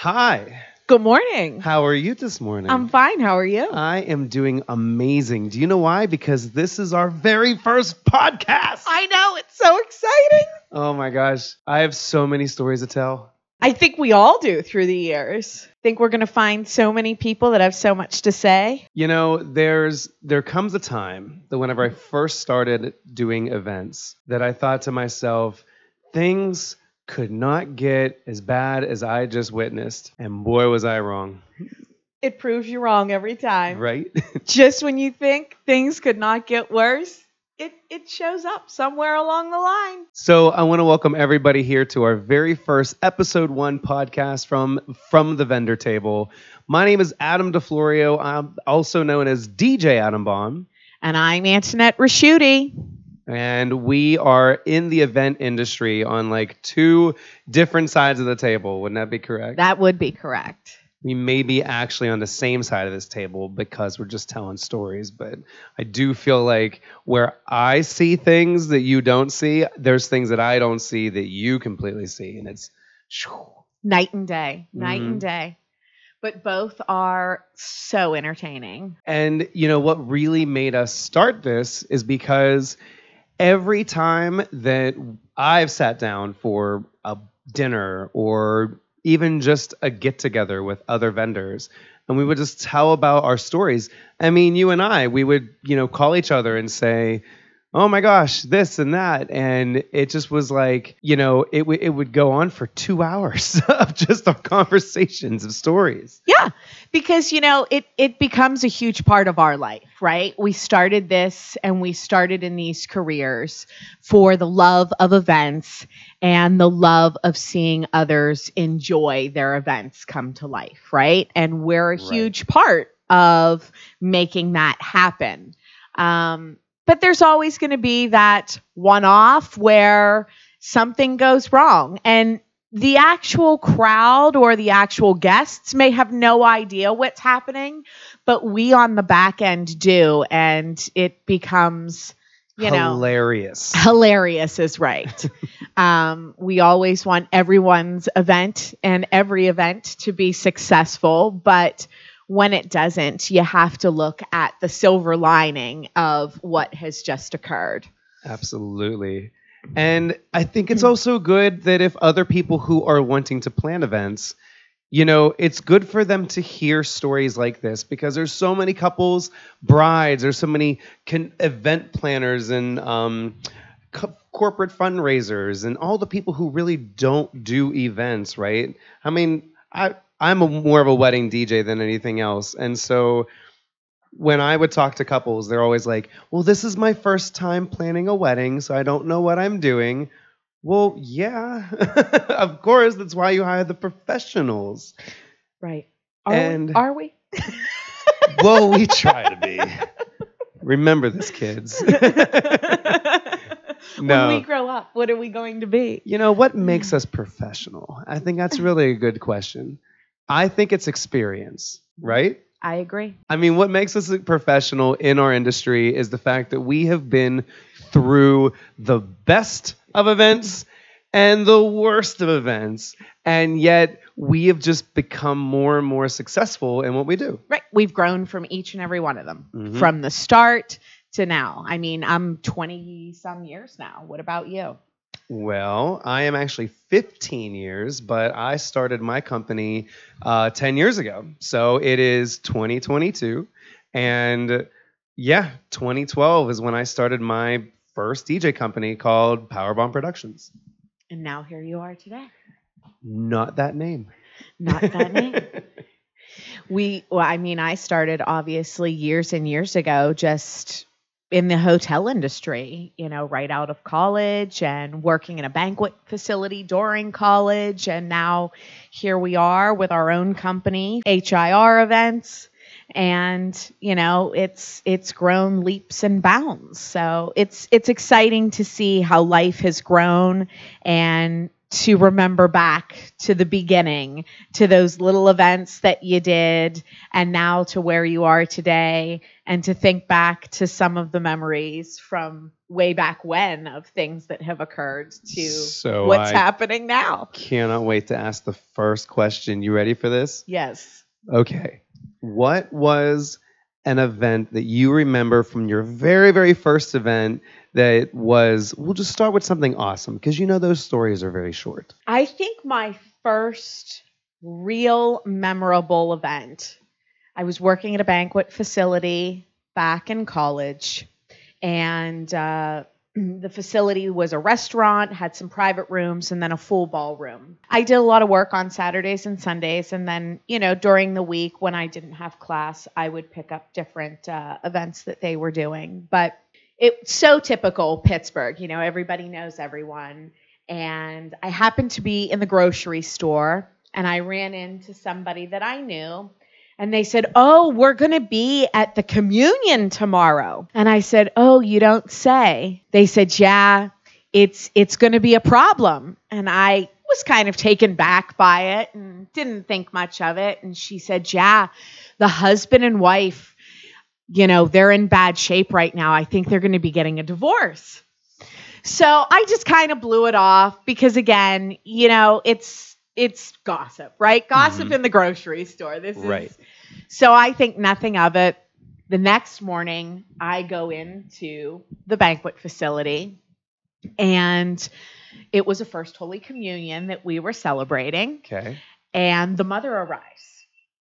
Hi. Good morning. How are you this morning? I'm fine. How are you? I am doing amazing. Do you know why? Because this is our very first podcast. I know. It's so exciting. Oh, my gosh. I have so many stories to tell. I think we all do through the years. I think we're going to find so many people that have so much to say. You know, there comes a time that whenever I first started doing events that I thought to myself, things could not get as bad as I just witnessed. And boy, was I wrong. It proves you wrong every time. Right? Just when you think things could not get worse, it shows up somewhere along the line. So I want to welcome everybody here to our very first episode 1 podcast from the vendor table. My name is Adam DeFlorio. I'm also known as DJ Adam Bomb. And I'm Antoinette Ricciuti. And we are in the event industry on like 2 different sides of the table. Wouldn't that be correct? That would be correct. We may be actually on the same side of this table because we're just telling stories. But I do feel like where I see things that you don't see, there's things that I don't see that you completely see. And it's night and day, night and day. But both are so entertaining. And you know what really made us start this is because every time that I've sat down for a dinner or even just a get-together with other vendors, and we would just tell about our stories. I mean, you and I, we would, you know, call each other and say, oh my gosh, this and that. And it just was like, you know, it would go on for 2 hours of just our conversations of stories. Yeah, because, you know, it becomes a huge part of our life, right? We started this and we started in these careers for the love of events and the love of seeing others enjoy their events come to life, right? And we're a huge part of making that happen. But there's always going to be that one-off where something goes wrong. And the actual crowd or the actual guests may have no idea what's happening, but we on the back end do. And it becomes, you know, hilarious. Hilarious is right. We always want everyone's event and every event to be successful, but when it doesn't, you have to look at the silver lining of what has just occurred. Absolutely. And I think it's also good that if other people who are wanting to plan events, you know, it's good for them to hear stories like this because there's so many couples, brides, there's so many event planners and corporate fundraisers and all the people who really don't do events, right? I mean, I'm more of a wedding DJ than anything else. And so when I would talk to couples, they're always like, well, this is my first time planning a wedding, so I don't know what I'm doing. Well, yeah, of course. That's why you hire the professionals. Right. Are we? Well, we try to be. Remember this, kids. No. When we grow up, what are we going to be? You know, what makes us professional? I think that's really a good question. I think it's experience, right? I agree. I mean, what makes us professional in our industry is the fact that we have been through the best of events and the worst of events. And yet we have just become more and more successful in what we do. Right. We've grown from each and every one of them. Mm-hmm. From the start to now. I mean, I'm 20 some years now. What about you? Well, I am actually 15 years, but I started my company 10 years ago. So it is 2022. And yeah, 2012 is when I started my first DJ company called Powerbomb Productions. And now here you are today. Not that name. Not that name. I started obviously years and years ago, just in the hotel industry, you know, right out of college and working in a banquet facility during college. And now here we are with our own company, HIR Events. And, you know, it's grown leaps and bounds. So it's exciting to see how life has grown and to remember back to the beginning, to those little events that you did, and now to where you are today, and to think back to some of the memories from way back when of things that have occurred to happening now. Cannot wait to ask the first question. You ready for this? Yes. Okay. What was an event that you remember from your very, very first event that was, we'll just start with something awesome, because you know those stories are very short. I think my first real memorable event, I was working at a banquet facility back in college, and the facility was a restaurant, had some private rooms, and then a full ballroom. I did a lot of work on Saturdays and Sundays, and then, you know, during the week when I didn't have class, I would pick up different events that they were doing, but it's so typical Pittsburgh, you know, everybody knows everyone. And I happened to be in the grocery store and I ran into somebody that I knew and they said, "Oh, we're going to be at the communion tomorrow." And I said, "Oh, you don't say." They said, "Yeah, it's going to be a problem." And I was kind of taken back by it and didn't think much of it. And she said, "Yeah, the husband and wife, you know, they're in bad shape right now. I think they're going to be getting a divorce." So I just kind of blew it off because, again, you know, it's gossip, right? Gossip in the grocery store. This is so I think nothing of it. The next morning, I go into the banquet facility, and it was a First Holy Communion that we were celebrating. Okay, and the mother arrives.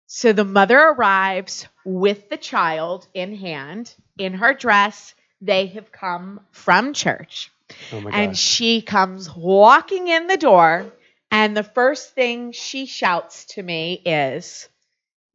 So the mother arrives with the child in hand, in her dress. They have come from church. Oh my gosh. And she comes walking in the door, and the first thing she shouts to me is,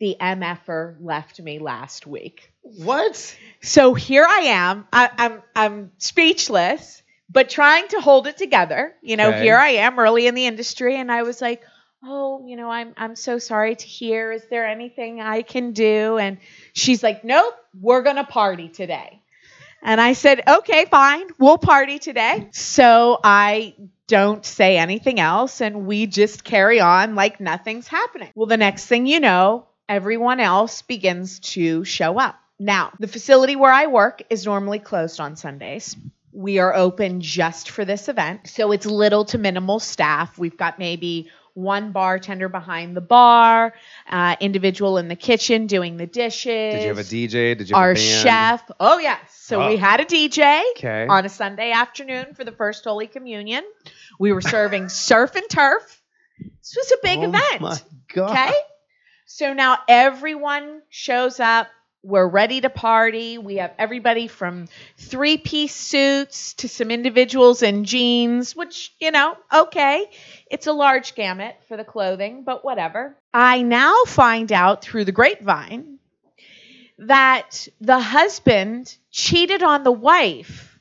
"The MFer left me last week." What? So here I am. I'm speechless, but trying to hold it together. You know, Here I am early in the industry, and I was like, "Oh, you know, I'm so sorry to hear. Is there anything I can do?" And she's like, "Nope, we're going to party today." And I said, "Okay, fine. We'll party today." So I don't say anything else, and we just carry on like nothing's happening. Well, the next thing you know, everyone else begins to show up. Now, the facility where I work is normally closed on Sundays. We are open just for this event. So it's little to minimal staff. We've got maybe one bartender behind the bar, individual in the kitchen doing the dishes. Did you have a DJ? Did you have a band? Our chef. Oh, yes. So we had a DJ on a Sunday afternoon for the First Holy Communion. We were serving surf and turf. This was a big event. My God. Okay? So now everyone shows up. We're ready to party. We have everybody from three-piece suits to some individuals in jeans, which, you know, okay. It's a large gamut for the clothing, but whatever. I now find out through the grapevine that the husband cheated on the wife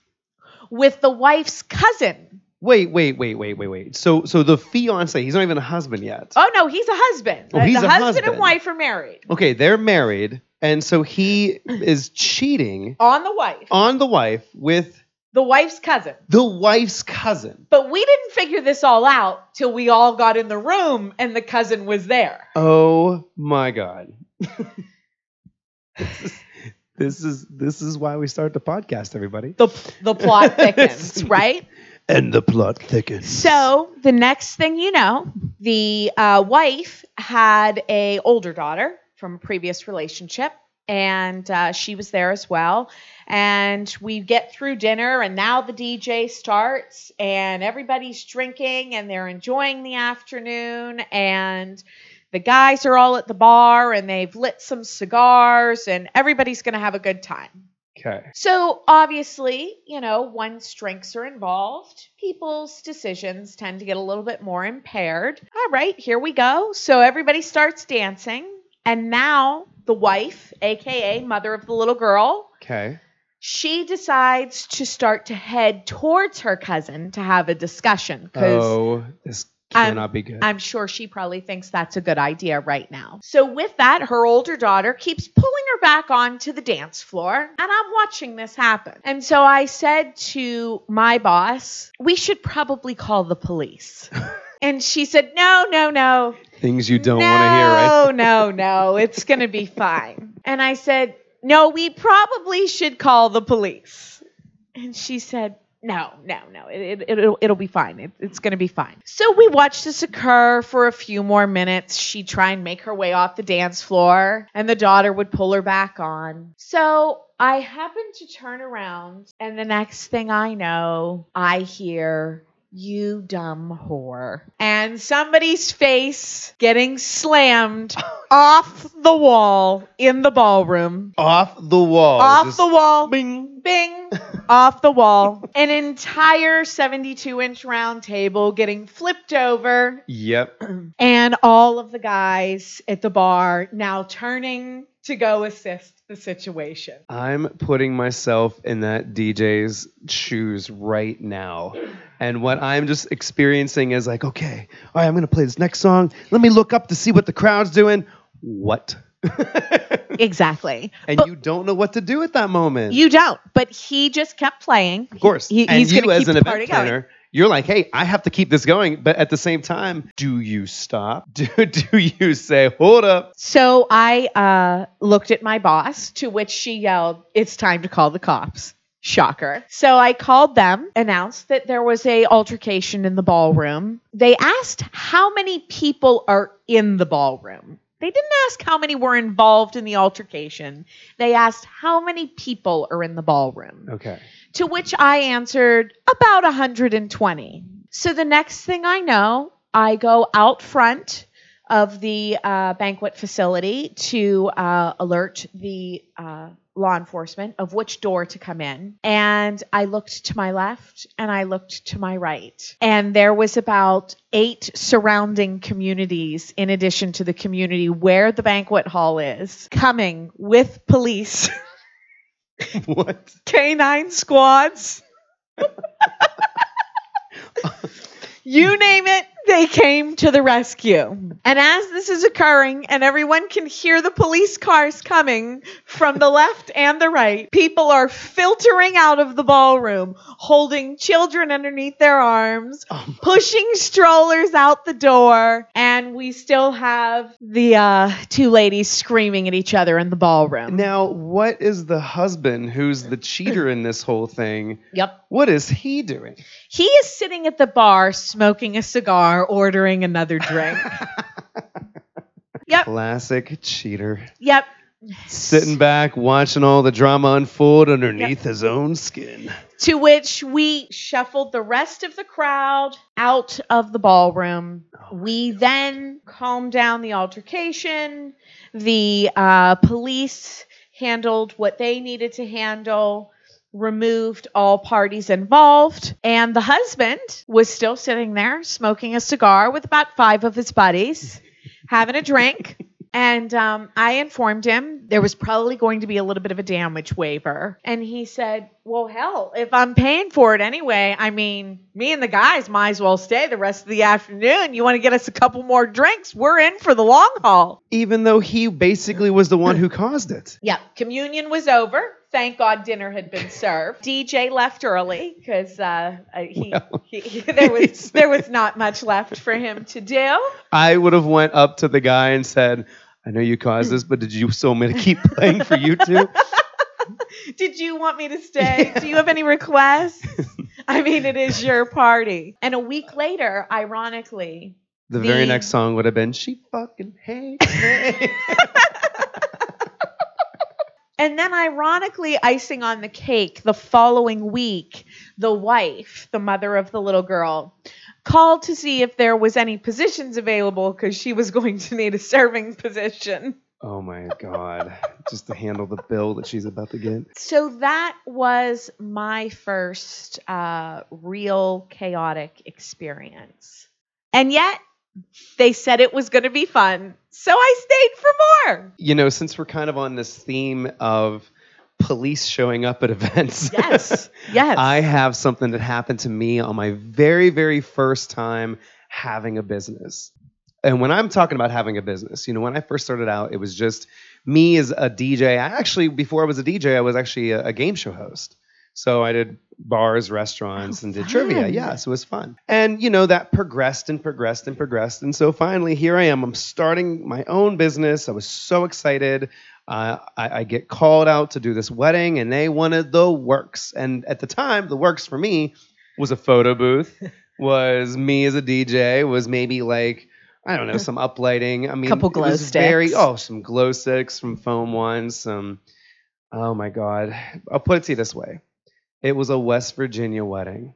with the wife's cousin. Wait. So the fiancé, he's not even a husband yet. Oh, no, he's a husband. Oh, the husband and wife are married. Okay, they're married, and so he is cheating. On the wife with... The wife's cousin. But we didn't figure this all out till we all got in the room and the cousin was there. Oh, my God. This is why we start the podcast, everybody. The plot thickens, right? And the plot thickens. So the next thing you know, the wife had an older daughter from a previous relationship, and she was there as well. And we get through dinner, and now the DJ starts, and everybody's drinking, and they're enjoying the afternoon, and the guys are all at the bar, and they've lit some cigars, and everybody's going to have a good time. Okay. So obviously, you know, once drinks are involved, people's decisions tend to get a little bit more impaired. All right, here we go. So everybody starts dancing. And now the wife, a.k.a. mother of the little girl, she decides to start to head towards her cousin to have a discussion. Oh, this Cannot be good. I'm sure she probably thinks that's a good idea right now. So with that, her older daughter keeps pulling her back onto the dance floor, and I'm watching this happen. And so I said to my boss, we should probably call the police. And she said, no. Things you don't want to hear, right? No. It's going to be fine. And I said, no, we probably should call the police. And she said, no. It'll be fine. It's going to be fine. So we watched this occur for a few more minutes. She'd try and make her way off the dance floor, and the daughter would pull her back on. So I happened to turn around, and the next thing I know, I hear, "You dumb whore." And somebody's face getting slammed off the wall in the ballroom. Off the wall. Bing. Bing. Off the wall. An entire 72-inch round table getting flipped over. Yep. And all of the guys at the bar now turning to go assist the situation. I'm putting myself in that DJ's shoes right now. And what I'm just experiencing is like, okay, all right, I'm going to play this next song. Let me look up to see what the crowd's doing. What? Exactly. And but you don't know what to do at that moment. You don't. But he just kept playing. Of course. He's going to keep the party going. You're like, hey, I have to keep this going. But at the same time, do you stop? Do you say, hold up? So I looked at my boss, to which she yelled, it's time to call the cops. Shocker. So I called them, announced that there was an altercation in the ballroom. They asked how many people are in the ballroom. They didn't ask how many were involved in the altercation. They asked how many people are in the ballroom. Okay. To which I answered about 120. So the next thing I know, I go out front of the banquet facility to alert the law enforcement of which door to come in. And I looked to my left and I looked to my right. And there was about 8 surrounding communities, in addition to the community where the banquet hall is, coming with police. What? K-9 squads. You name it, they came to the rescue. And as this is occurring, and everyone can hear the police cars coming from the left and the right, people are filtering out of the ballroom, holding children underneath their arms, pushing strollers out the door, and we still have the 2 ladies screaming at each other in the ballroom. Now, what is the husband, who's the cheater in this whole thing? Yep. What is he doing? He is sitting at the bar, smoking a cigar, ordering another drink. Yep. Classic cheater. Yep. Sitting back, watching all the drama unfold underneath his own skin. To which we shuffled the rest of the crowd out of the ballroom. We then calmed down the altercation. The police handled what they needed to handle, removed all parties involved, and the husband was still sitting there smoking a cigar with about 5 of his buddies, having a drink. And I informed him there was probably going to be a little bit of a damage waiver. And he said, well, hell, if I'm paying for it anyway, I mean, me and the guys might as well stay the rest of the afternoon. You want to get us a couple more drinks? We're in for the long haul. Even though he basically was the one who caused it. Yeah. Communion was over. Thank God dinner had been served. DJ left early because there was not much left for him to do. I would have went up to the guy and said, I know you caused this, but did you still want me to keep playing for you two? Did you want me to stay? Yeah. Do you have any requests? I mean, it is your party. And a week later, ironically, the very next song would have been, she fucking hates me. And then ironically, icing on the cake, the following week, the wife, the mother of the little girl, called to see if there was any positions available because she was going to need a serving position. Oh, my God. Just to handle the bill that she's about to get. So that was my first real chaotic experience. And yet, they said it was going to be fun. So I stayed for more. You know, since we're kind of on this theme of police showing up at events. Yes. I have something that happened to me on my very, very first time having a business. And when I'm talking about having a business, you know, when I first started out, it was just me as a DJ. I actually, before I was a DJ, I was actually a game show host. So I did bars, restaurants, and did trivia. Yeah, so it was fun. And, you know, that progressed and progressed and progressed. And so finally, here I am. I'm starting my own business. I was so excited. I get called out to do this wedding, and they wanted the works. And at the time, the works for me was a photo booth, was me as a DJ, was maybe like, I don't know, some uplighting. I mean, couple glow sticks. Some glow sticks, some foam ones, some, oh my God. I'll put it to you this way. It was a West Virginia wedding,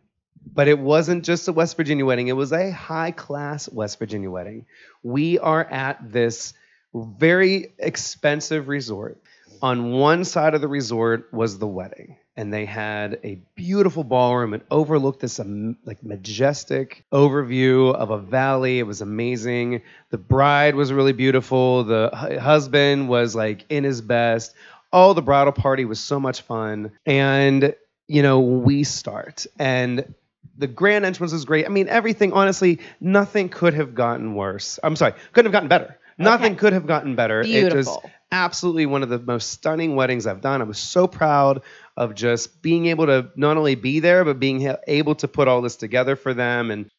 but it wasn't just a West Virginia wedding. It was a high-class West Virginia wedding. We are at this very expensive resort. On one side of the resort was the wedding, and they had a beautiful ballroom and overlooked this like majestic overview of a valley. It was amazing. The bride was really beautiful. The husband was like in his best. Oh, the bridal party was so much fun. And, you know, we start. And the grand entrance was great. I mean, everything, honestly, nothing could have gotten worse. I'm sorry, couldn't have gotten better. Nothing could have gotten better. Beautiful. It was absolutely one of the most stunning weddings I've done. I was so proud of just being able to not only be there, but being able to put all this together for them. And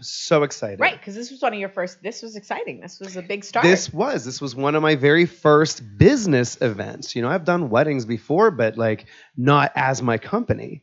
so excited. Right, because this was one of your first, this was exciting. This was a big start. This was one of my very first business events. You know, I've done weddings before, but like not as my company.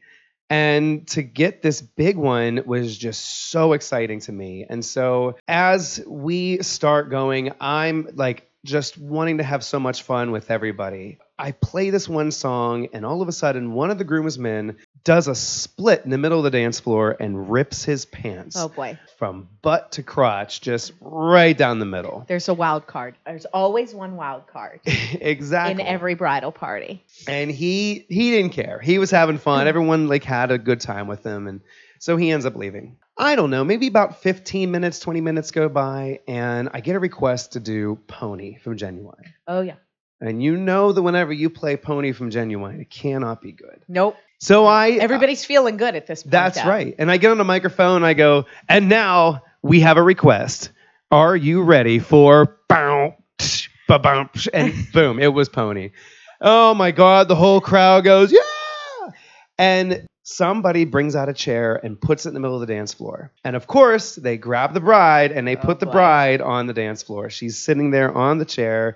And to get this big one was just so exciting to me. And so as we start going, I'm like just wanting to have so much fun with everybody. I play this one song, and all of a sudden, one of the groomsmen does a split in the middle of the dance floor and rips his pants. Oh, boy. From butt to crotch, just right down the middle. There's a wild card. There's always one wild card. Exactly. In every bridal party. And he didn't care. He was having fun. Everyone like had a good time with him. And so he ends up leaving. I don't know, maybe about 15 minutes, 20 minutes go by, and I get a request to do Pony from Genuine. Oh, yeah. And you know that whenever you play Pony from Genuine, it cannot be good. Nope. So everybody's feeling good at this point. That's right. And I get on the microphone and I go, and now we have a request. Are you ready for bounce, ba-bounce? And boom, it was Pony. Oh my God, the whole crowd goes, yeah. And somebody brings out a chair and puts it in the middle of the dance floor. And of course, they grab the bride and they put the bride on the dance floor. She's sitting there on the chair.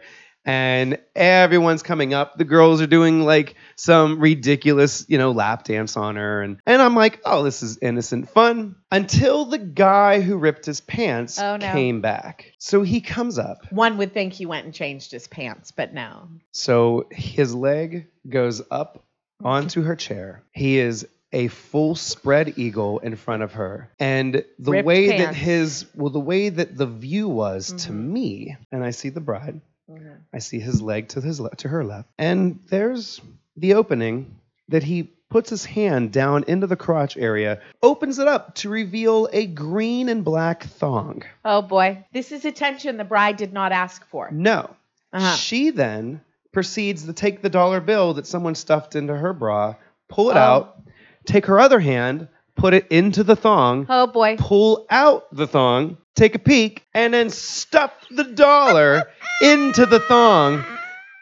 And everyone's coming up. The girls are doing like some ridiculous, you know, lap dance on her. And I'm like, oh, this is innocent fun. Until the guy who ripped his pants came back. So he comes up. One would think he went and changed his pants, but no. So his leg goes up onto her chair. He is a full spread eagle in front of her. And the ripped way pants. That the way that the view was to me, and I see the bride. Okay. I see his leg to her left. And there's the opening that he puts his hand down into the crotch area, opens it up to reveal a green and black thong. Oh, boy. This is attention the bride did not ask for. No. Uh-huh. She then proceeds to take the $1 bill that someone stuffed into her bra, pull it out, take her other hand, put it into the thong. Oh, boy. Pull out the thong, take a peek, and then stuff the $1 into the thong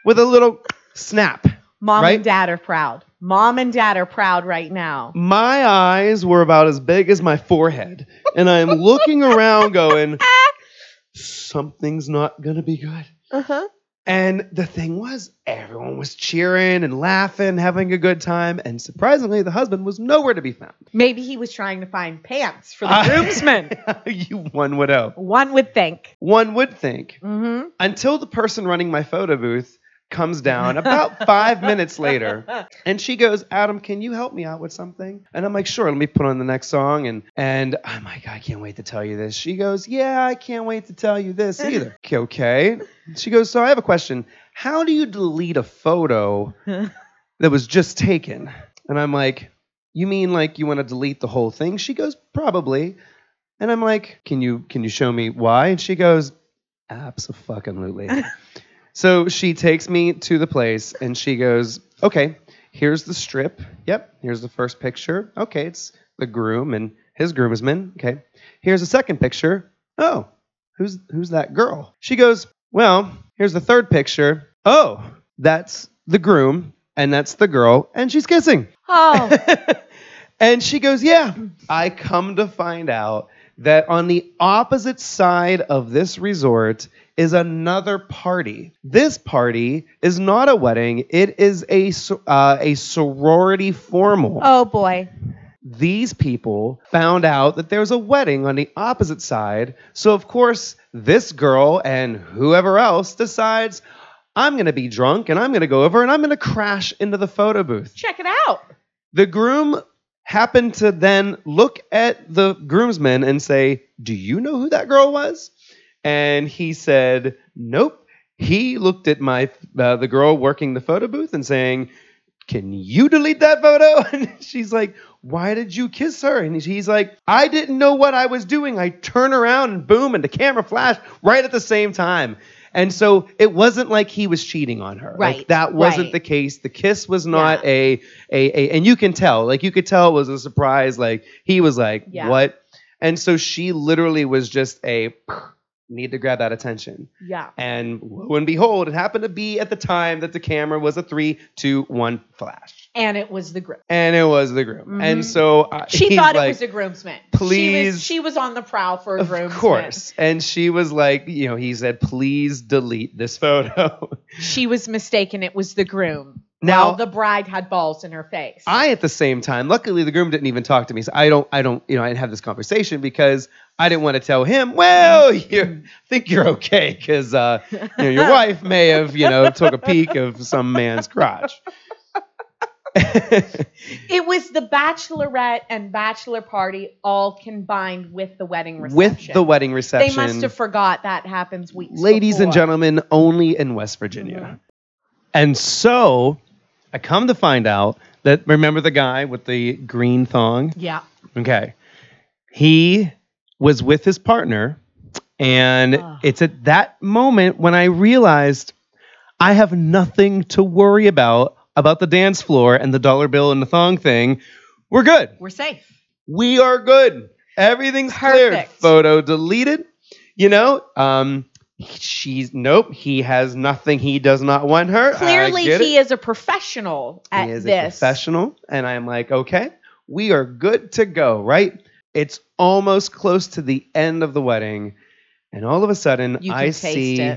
with a little snap. Mom and Dad are proud. Mom and Dad are proud right now. My eyes were about as big as my forehead, and I'm looking around going, something's not going to be good. Uh-huh. And the thing was, everyone was cheering and laughing, having a good time. And surprisingly, the husband was nowhere to be found. Maybe he was trying to find pants for the groomsmen. One would hope. One would think. Mm-hmm. Until the person running my photo booth comes down about 5 minutes later. And she goes, Adam, can you help me out with something? And I'm like, sure, let me put on the next song. And I'm like, I can't wait to tell you this. She goes, yeah, I can't wait to tell you this either. Okay. She goes, so I have a question. How do you delete a photo that was just taken? And I'm like, you mean like you want to delete the whole thing? She goes, probably. And I'm like, can you show me why? And she goes, abso-fucking-lutely. So she takes me to the place, and she goes, okay, here's the strip. Yep, here's the first picture. Okay, it's the groom, and His groove is men. Okay. Here's a second picture. Oh, who's that girl? She goes, well, here's the third picture. Oh, that's the groom and that's the girl and she's kissing. Oh. And she goes, yeah. I come to find out that on the opposite side of this resort is another party. This party is not a wedding. It is a sorority formal. Oh, boy. These people found out that there was a wedding on the opposite side. So, of course, this girl and whoever else decides, I'm going to be drunk and I'm going to go over and I'm going to crash into the photo booth. Check it out. The groom happened to then look at the groomsmen and say, do you know who that girl was? And he said, nope. He looked at the girl working the photo booth and saying, can you delete that photo? And she's like, why did you kiss her? And he's like, I didn't know what I was doing. I turn around and boom, and the camera flashed right at the same time. And so it wasn't like he was cheating on her. Right. Like, that wasn't the case. The kiss was not a and you can tell. Like, you could tell it was a surprise. Like, he was like, what? And so she literally was just need to grab that attention. Yeah. And lo and behold, it happened to be at the time that the camera was a 3, 2, 1 flash. And it was the groom. Mm-hmm. And so she thought it was a groomsman. Please. She was on the prowl for a groomsman. Of course. And she was like, you know, he said, please delete this photo. She was mistaken. It was the groom. Now the bride had balls in her face. At the same time, luckily the groom didn't even talk to me. So I didn't have this conversation because I didn't want to tell him, well, you think you're okay because your wife may have, took a peek of some man's crotch. It was the bachelorette and bachelor party all combined with the wedding reception. They must have forgot that happens weeks Ladies before. And gentlemen, only in West Virginia. Mm-hmm. And so I come to find out that, remember the guy with the green thong? Yeah. Okay. He was with his partner, and it's at that moment when I realized I have nothing to worry about the dance floor and the dollar bill and the thong thing. We're good. We're safe. We are good. Everything's cleared. Photo deleted. He has nothing. He does not want her. Clearly, he is a professional at this. And I'm like, okay, we are good to go, right? It's almost close to the end of the wedding, and all of a sudden, I see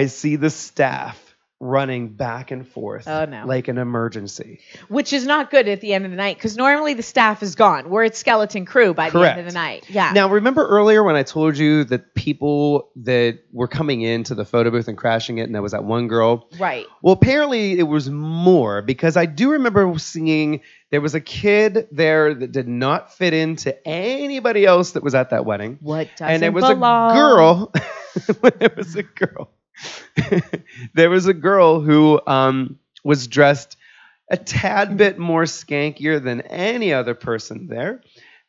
the staff running back and forth like an emergency. Which is not good at the end of the night, because normally the staff is gone. We're at skeleton crew by the end of the night. Yeah. Now, remember earlier when I told you that people that were coming into the photo booth and crashing it, and there was that one girl? Right. Well, apparently it was more, because I do remember seeing... There was a kid there that did not fit into anybody else that was at that wedding. What doesn't belong? And there was a girl. There was a girl who was dressed a tad bit more skankier than any other person there.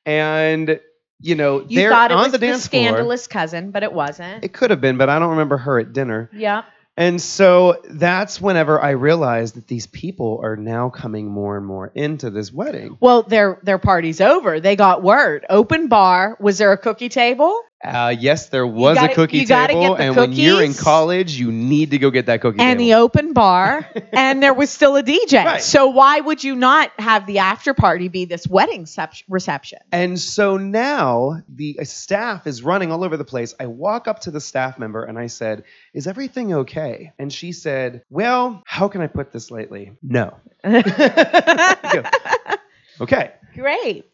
And, they're on the dance floor. You thought it was the scandalous cousin, but it wasn't. It could have been, but I don't remember her at dinner. Yeah. And so that's whenever I realized that these people are now coming more and more into this wedding. Well, their party's over. They got word. Open bar. Was there a cookie table? Yes, there was a cookie table. Get the and cookies. When you're in college, you need to go get that cookie table. And the open bar. And there was still a DJ. Right. So why would you not have the after party be this wedding reception? And so now the staff is running all over the place. I walk up to the staff member and I said, is everything okay? And she said, well, how can I put this lightly? No. Okay. Great.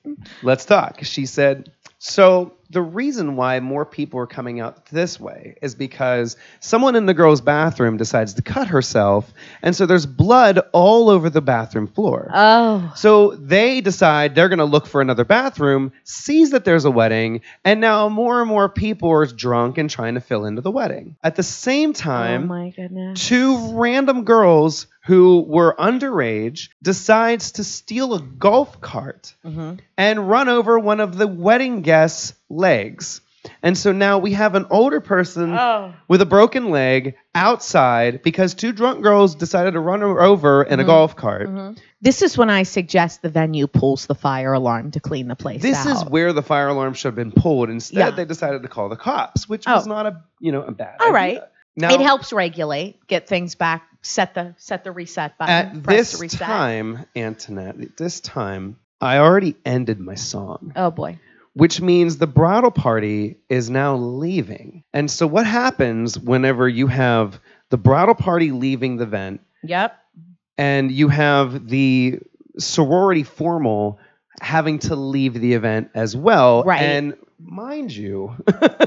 Let's talk. She said... So the reason why more people are coming out this way is because someone in the girl's bathroom decides to cut herself, and so there's blood all over the bathroom floor. Oh. So they decide they're going to look for another bathroom, sees that there's a wedding, and now more and more people are drunk and trying to fill into the wedding. At the same time, oh my goodness, two random girls who were underage decides to steal a golf cart and run over one of the wedding guests' legs. And so now we have an older person with a broken leg outside because two drunk girls decided to run her over in a golf cart. Mm-hmm. This is when I suggest the venue pulls the fire alarm to clean the place out. This is where the fire alarm should have been pulled. Instead, they decided to call the cops, which was not a bad idea. All right. Now, it helps regulate, get things back, set the reset button. At this time, Antoinette, I already ended my song. Oh, boy. Which means the bridal party is now leaving. And so what happens whenever you have the bridal party leaving the event? Yep. And you have the sorority formal having to leave the event as well. Right. And mind you,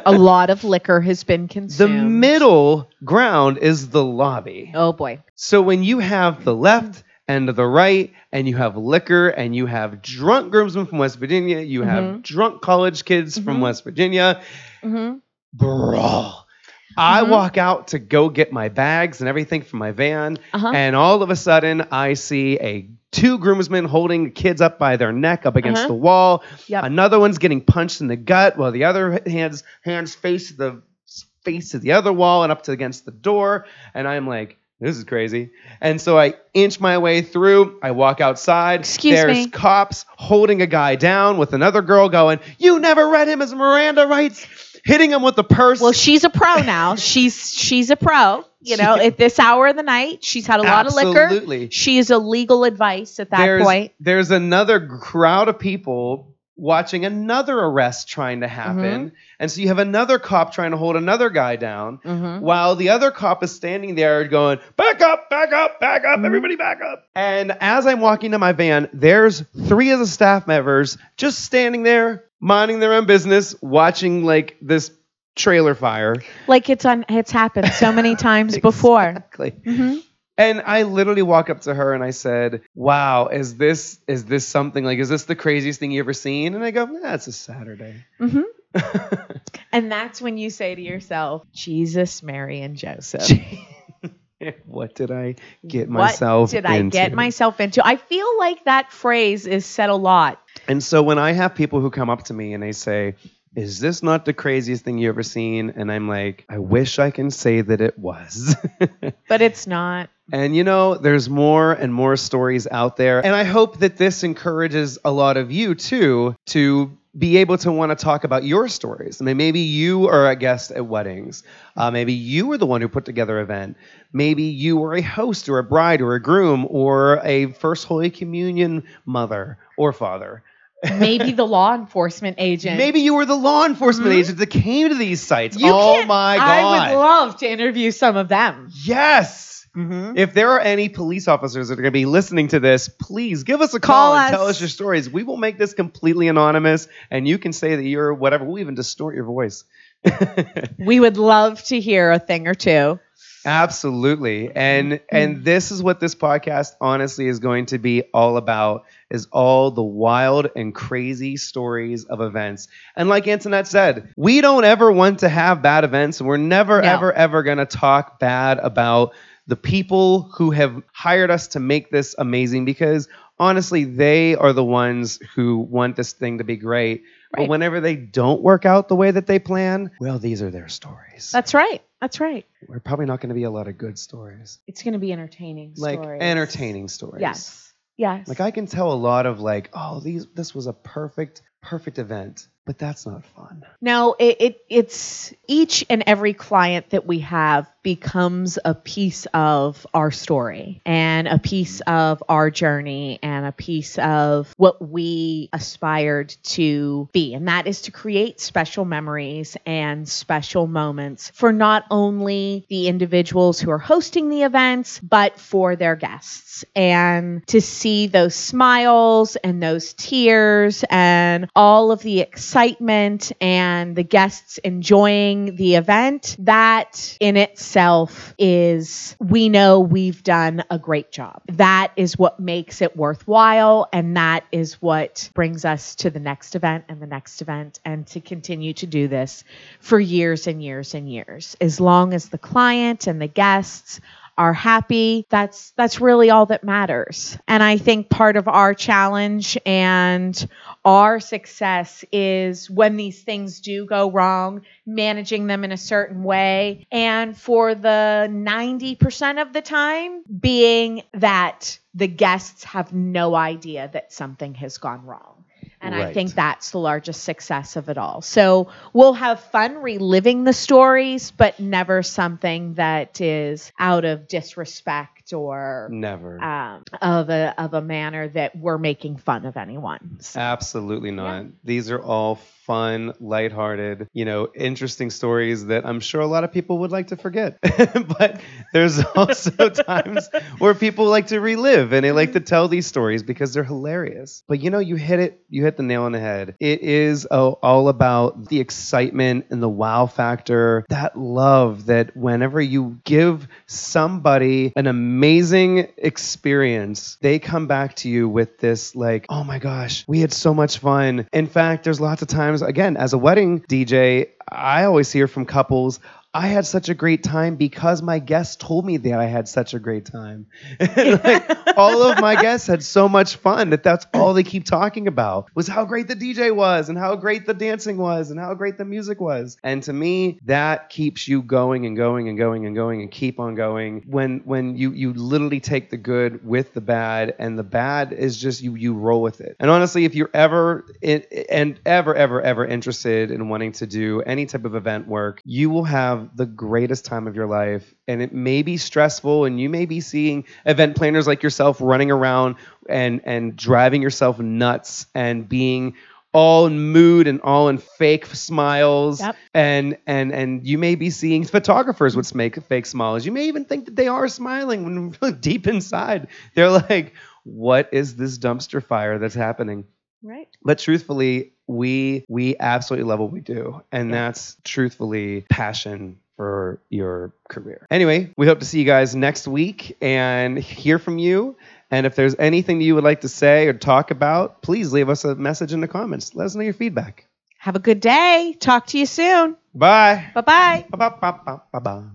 a lot of liquor has been consumed. The middle ground is the lobby. Oh, boy. So when you have the left and to the right, and you have liquor, and you have drunk groomsmen from West Virginia, you have drunk college kids from West Virginia. Mm-hmm. Brawl. I walk out to go get my bags and everything from my van, and all of a sudden, I see two groomsmen holding kids up by their neck up against the wall. Yep. Another one's getting punched in the gut, while the other hands face to the other wall and up against the door, and I'm like, this is crazy. And so I inch my way through. I walk outside. There's cops holding a guy down with another girl going, you never read him as Miranda rights, hitting him with a purse. Well, she's a pro now. She's a pro. You know, at this hour of the night, she's had a lot of liquor. She is a legal advice at that point. There's another crowd of people watching another arrest trying to happen. And so you have another cop trying to hold another guy down while the other cop is standing there going, back up, back up, back up, everybody back up. And as I'm walking to my van, there's three of the staff members just standing there, minding their own business, watching like this trailer fire. Like it's happened so many times before. Exactly. Mm-hmm. And I literally walk up to her and I said, wow, is this something like, is this the craziest thing you ever seen? And I go, it's a Saturday. Mm-hmm. And that's when you say to yourself, Jesus, Mary, and Joseph. What did I get myself into? I feel like that phrase is said a lot. And so when I have people who come up to me and they say, is this not the craziest thing you ever seen? And I'm like, I wish I can say that it was. But it's not. And you know, there's more and more stories out there. And I hope that this encourages a lot of you too, to be able to want to talk about your stories. I mean, maybe you are a guest at weddings. Maybe you were the one who put together an event. Maybe you were a host or a bride or a groom or a First Holy Communion mother or father. Maybe the law enforcement agent. Maybe you were the law enforcement agent that came to these sites. Oh, my God. I would love to interview some of them. Yes. Mm-hmm. If there are any police officers that are going to be listening to this, please give us a call and tell us your stories. We will make this completely anonymous, and you can say that you're whatever. We'll even distort your voice. We would love to hear a thing or two. Absolutely. And this is what this podcast honestly is going to be all about, is all the wild and crazy stories of events. And like Antoinette said, we don't ever want to have bad events. We're never, ever going to talk bad about the people who have hired us to make this amazing, because honestly, they are the ones who want this thing to be great. Right. But whenever they don't work out the way that they plan, well, these are their stories. That's right. That's right. We're probably not going to be a lot of good stories. It's going to be entertaining stories. Like entertaining stories. Yes. Yes. Like I can tell a lot of like, oh, this was a perfect event, but that's not fun. No, it's each and every client that we have becomes a piece of our story and a piece of our journey and a piece of what we aspired to be. And that is to create special memories and special moments for not only the individuals who are hosting the events, but for their guests. And to see those smiles and those tears and all of the excitement and the guests enjoying the event, that in itself is, we know we've done a great job. That is what makes it worthwhile, and that is what brings us to the next event, and to continue to do this for years and years and years, as long as the client and the guests are happy, that's really all that matters. And I think part of our challenge and our success is when these things do go wrong, managing them in a certain way. And for the 90% of the time, being that the guests have no idea that something has gone wrong. And right. I think that's the largest success of it all. So we'll have fun reliving the stories, but never something that is out of disrespect or never of a manner that we're making fun of anyone. So, absolutely not. Yeah. These are all fun, lighthearted, interesting stories that I'm sure a lot of people would like to forget. But there's also times where people like to relive and they like to tell these stories because they're hilarious. But you hit the nail on the head. It is all about the excitement and the wow factor, that love that whenever you give somebody an amazing experience, they come back to you with this like, oh my gosh, we had so much fun. In fact, there's lots of times, again, as a wedding DJ, I always hear from couples, I had such a great time because my guests told me that I had such a great time. All of my guests had so much fun that's all they keep talking about was how great the DJ was and how great the dancing was and how great the music was. And to me, that keeps you going and going and going and going and keep on going. When you literally take the good with the bad, and the bad is just you roll with it. And honestly, if you're ever interested in wanting to do any type of event work, you will have the greatest time of your life, and it may be stressful, and you may be seeing event planners like yourself running around and driving yourself nuts and being all in mood and all in fake smiles. Yep. And you may be seeing photographers would make fake smiles. You may even think that they are smiling when really deep inside they're like, what is this dumpster fire that's happening? Right. But truthfully, we absolutely love what we do. And that's truthfully passion for your career. Anyway, we hope to see you guys next week and hear from you. And if there's anything that you would like to say or talk about, please leave us a message in the comments. Let us know your feedback. Have a good day. Talk to you soon. Bye. Bye-bye. Bye-bye. Bye-bye. Bye-bye.